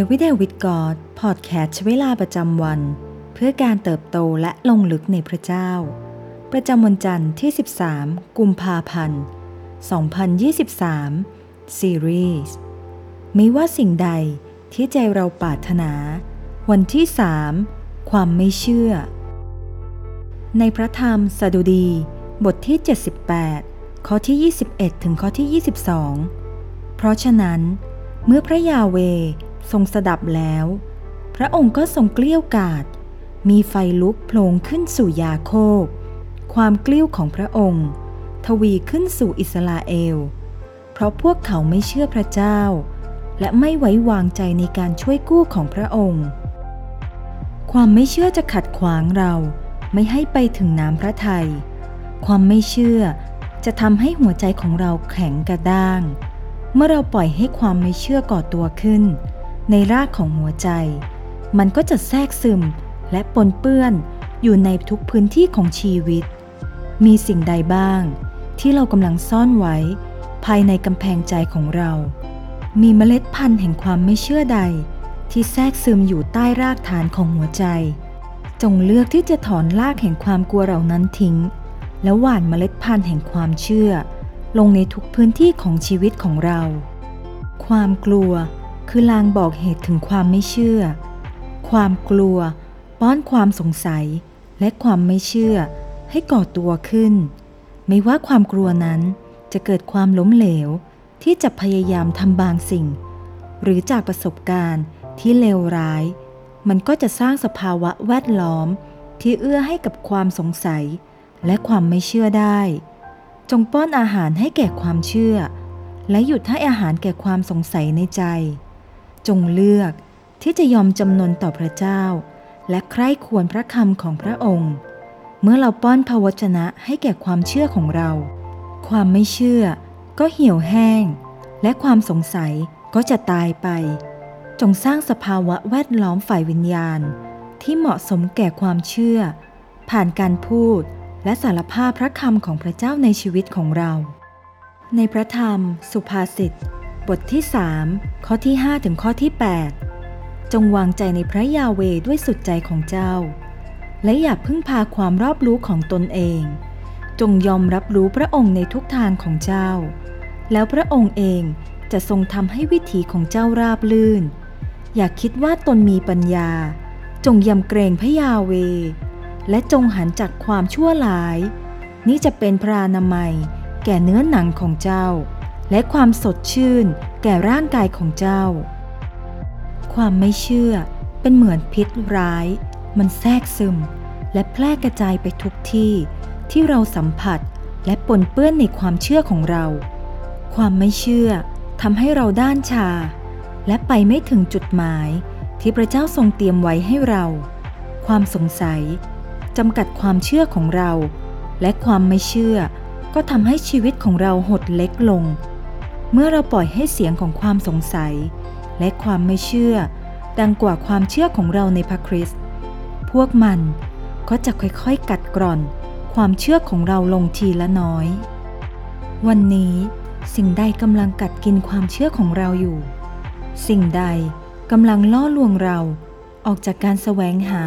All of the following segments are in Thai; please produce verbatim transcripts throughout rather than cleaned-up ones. Everyday with God พอดแคสต์ใช้เวลาประจำวันเพื่อการเติบโตและลงลึกในพระเจ้าประจำวันจันทร์ที่สิบสามกุมภาพันธ์สองพันยี่สิบสามซีรีส์ไม่ว่าสิ่งใดที่ใจเราปรารถนาวันที่สามความไม่เชื่อในพระธรรมสดุดีบทที่เจ็ดสิบแปดข้อที่ยี่สิบเอ็ดถึงข้อที่ยี่สิบสองเพราะฉะนั้นเมื่อพระยาเวห์ทรงสดับแล้วพระองค์ก็ทรงเกลี้ยวกล่อมมีไฟลุกโผล่ขึ้นสู่ยาโคบความกลิ้วของพระองค์ทวีขึ้นสู่อิสราเอลเพราะพวกเขาไม่เชื่อพระเจ้าและไม่ไว้วางใจในการช่วยกู้ของพระองค์ความไม่เชื่อจะขัดขวางเราไม่ให้ไปถึงน้ำพระทัยความไม่เชื่อจะทำให้หัวใจของเราแข็งกระด้างเมื่อเราปล่อยให้ความไม่เชื่อก่อตัวขึ้นในรากของหัวใจมันก็จะแทรกซึมและปนเปื้อนอยู่ในทุกพื้นที่ของชีวิตมีสิ่งใดบ้างที่เรากำลังซ่อนไว้ภายในกำแพงใจของเรามีเมล็ดพันธุ์แห่งความไม่เชื่อใดที่แทรกซึมอยู่ใต้รากฐานของหัวใจจงเลือกที่จะถอนรากแห่งความกลัวเหล่านั้นทิ้งและหว่านเมล็ดพันธุ์แห่งความเชื่อลงในทุกพื้นที่ของชีวิตของเราความกลัวคือลางบอกเหตุถึงความไม่เชื่อความกลัวป้อนความสงสัยและความไม่เชื่อให้ก่อตัวขึ้นไม่ว่าความกลัวนั้นจะเกิดความล้มเหลวที่จะพยายามทำบางสิ่งหรือจากประสบการณ์ที่เลวร้ายมันก็จะสร้างสภาวะแวดล้อมที่เอื้อให้กับความสงสัยและความไม่เชื่อได้จงป้อนอาหารให้แก่ความเชื่อและหยุดให้อาหารแก่ความสงสัยในใจจงเลือกที่จะยอมจำนนต่อพระเจ้าและใคร่ควรพระคำของพระองค์เมื่อเราป้อนพระวจนะให้แก่ความเชื่อของเราความไม่เชื่อก็เหี่ยวแห้งและความสงสัยก็จะตายไปจงสร้างสภาวะแวดล้อมฝ่ายวิญญาณที่เหมาะสมแก่ความเชื่อผ่านการพูดและสารภาพพระคำของพระเจ้าในชีวิตของเราในพระธรรมสุภาษิตบทที่สามข้อที่ห้าถึงข้อที่แปดจงวางใจในพระยาเวห์ด้วยสุดใจของเจ้าและอย่าพึ่งพาความรอบรู้ของตนเองจงยอมรับรู้พระองค์ในทุกทางของเจ้าแล้วพระองค์เองจะทรงทำให้วิถีของเจ้าราบลื่นอย่าคิดว่าตนมีปัญญาจงยำเกรงพระยาเวห์และจงหันจากความชั่วร้ายนี้จะเป็นพรานามัยแก่เนื้อหนังของเจ้าและความสดชื่นแก่ร่างกายของเจ้าความไม่เชื่อเป็นเหมือนพิษร้ายมันแทรกซึมและแพร่กระจายไปทุกที่ที่เราสัมผัสและปนเปื้อนในความเชื่อของเราความไม่เชื่อทำให้เราด้านชาและไปไม่ถึงจุดหมายที่พระเจ้าทรงเตรียมไว้ให้เราความสงสัยจำกัดความเชื่อของเราและความไม่เชื่อก็ทำให้ชีวิตของเราหดเล็กลงเมื่อเราปล่อยให้เสียงของความสงสัยและความไม่เชื่อดังกว่าความเชื่อของเราในพระคริสต์พวกมันก็จะค่อยๆกัดกร่อนความเชื่อของเราลงทีละน้อยวันนี้สิ่งใดกำลังกัดกินความเชื่อของเราอยู่สิ่งใดกำลังล่อลวงเราออกจากการแสวงหา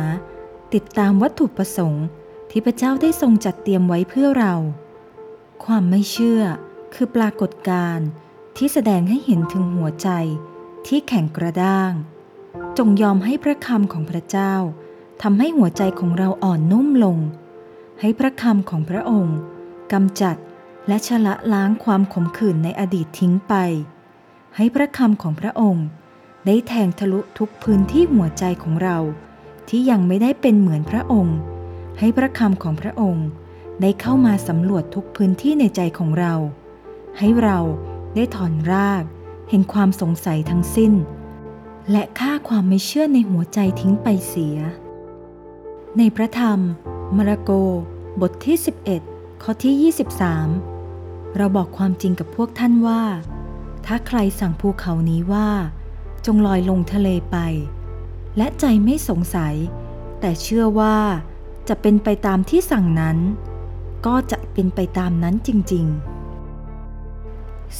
ติดตามวัตถุประสงค์ที่พระเจ้าได้ทรงจัดเตรียมไว้เพื่อเราความไม่เชื่อคือปรากฏการณ์ที่แสดงให้เห็นถึงหัวใจที่แข็งกระด้างจงยอมให้พระคำของพระเจ้าทำให้หัวใจของเราอ่อนนุ่มลงให้พระคำของพระองค์กำจัดและชำระล้างความขมขื่นในอดีตทิ้งไปให้พระคำของพระองค์ได้แทงทะลุทุกพื้นที่หัวใจของเราที่ยังไม่ได้เป็นเหมือนพระองค์ให้พระคำของพระองค์ได้เข้ามาสำรวจทุกพื้นที่ในใจของเราให้เราได้ถอนรากเห็นความสงสัยทั้งสิ้นและฆ่าความไม่เชื่อในหัวใจทิ้งไปเสียในพระธรรมมาระโกบทที่สิบเอ็ดข้อที่ยี่สิบสามเราบอกความจริงกับพวกท่านว่าถ้าใครสั่งภูเขานี้ว่าจงลอยลงทะเลไปและใจไม่สงสัยแต่เชื่อว่าจะเป็นไปตามที่สั่งนั้นก็จะเป็นไปตามนั้นจริงๆ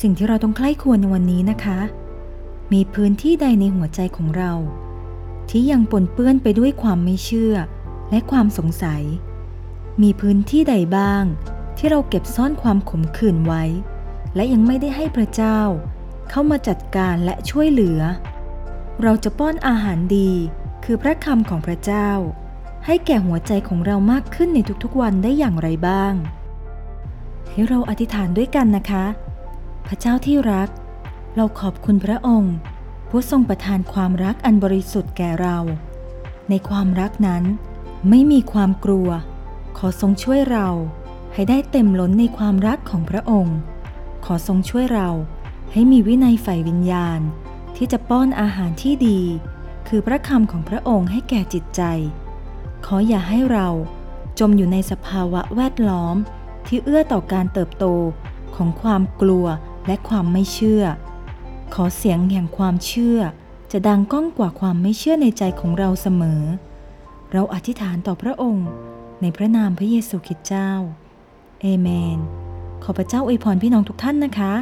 สิ่งที่เราต้องใคร่ครวญในวันนี้นะคะ มีพื้นที่ใดในหัวใจของเราที่ยังปนเปื้อนไปด้วยความไม่เชื่อและความสงสัยมีพื้นที่ใดบ้างที่เราเก็บซ่อนความขมขื่นไว้และยังไม่ได้ให้พระเจ้าเข้ามาจัดการและช่วยเหลือเราจะป้อนอาหารดีคือพระคำของพระเจ้าให้แก่หัวใจของเรามากขึ้นในทุกๆวันได้อย่างไรบ้างให้เราอธิษฐานด้วยกันนะคะพระเจ้าที่รักเราขอบคุณพระองค์ผู้ทรงประทานความรักอันบริสุทธิ์แก่เราในความรักนั้นไม่มีความกลัวขอทรงช่วยเราให้ได้เต็มล้นในความรักของพระองค์ขอทรงช่วยเราให้มีวินัยฝ่ายวิญญาณที่จะป้อนอาหารที่ดีคือพระคำของพระองค์ให้แก่จิตใจขออย่าให้เราจมอยู่ในสภาวะแวดล้อมที่เอื้อต่อการเติบโตของความกลัวและความไม่เชื่อขอเสียงแห่งความเชื่อจะดังก้องกว่าความไม่เชื่อในใจของเราเสมอเราอธิษฐานต่อพระองค์ในพระนามพระเยซูคริสต์เจ้าเอเมนขอพระเจ้าอวยพรพี่น้องทุกท่านนะคะ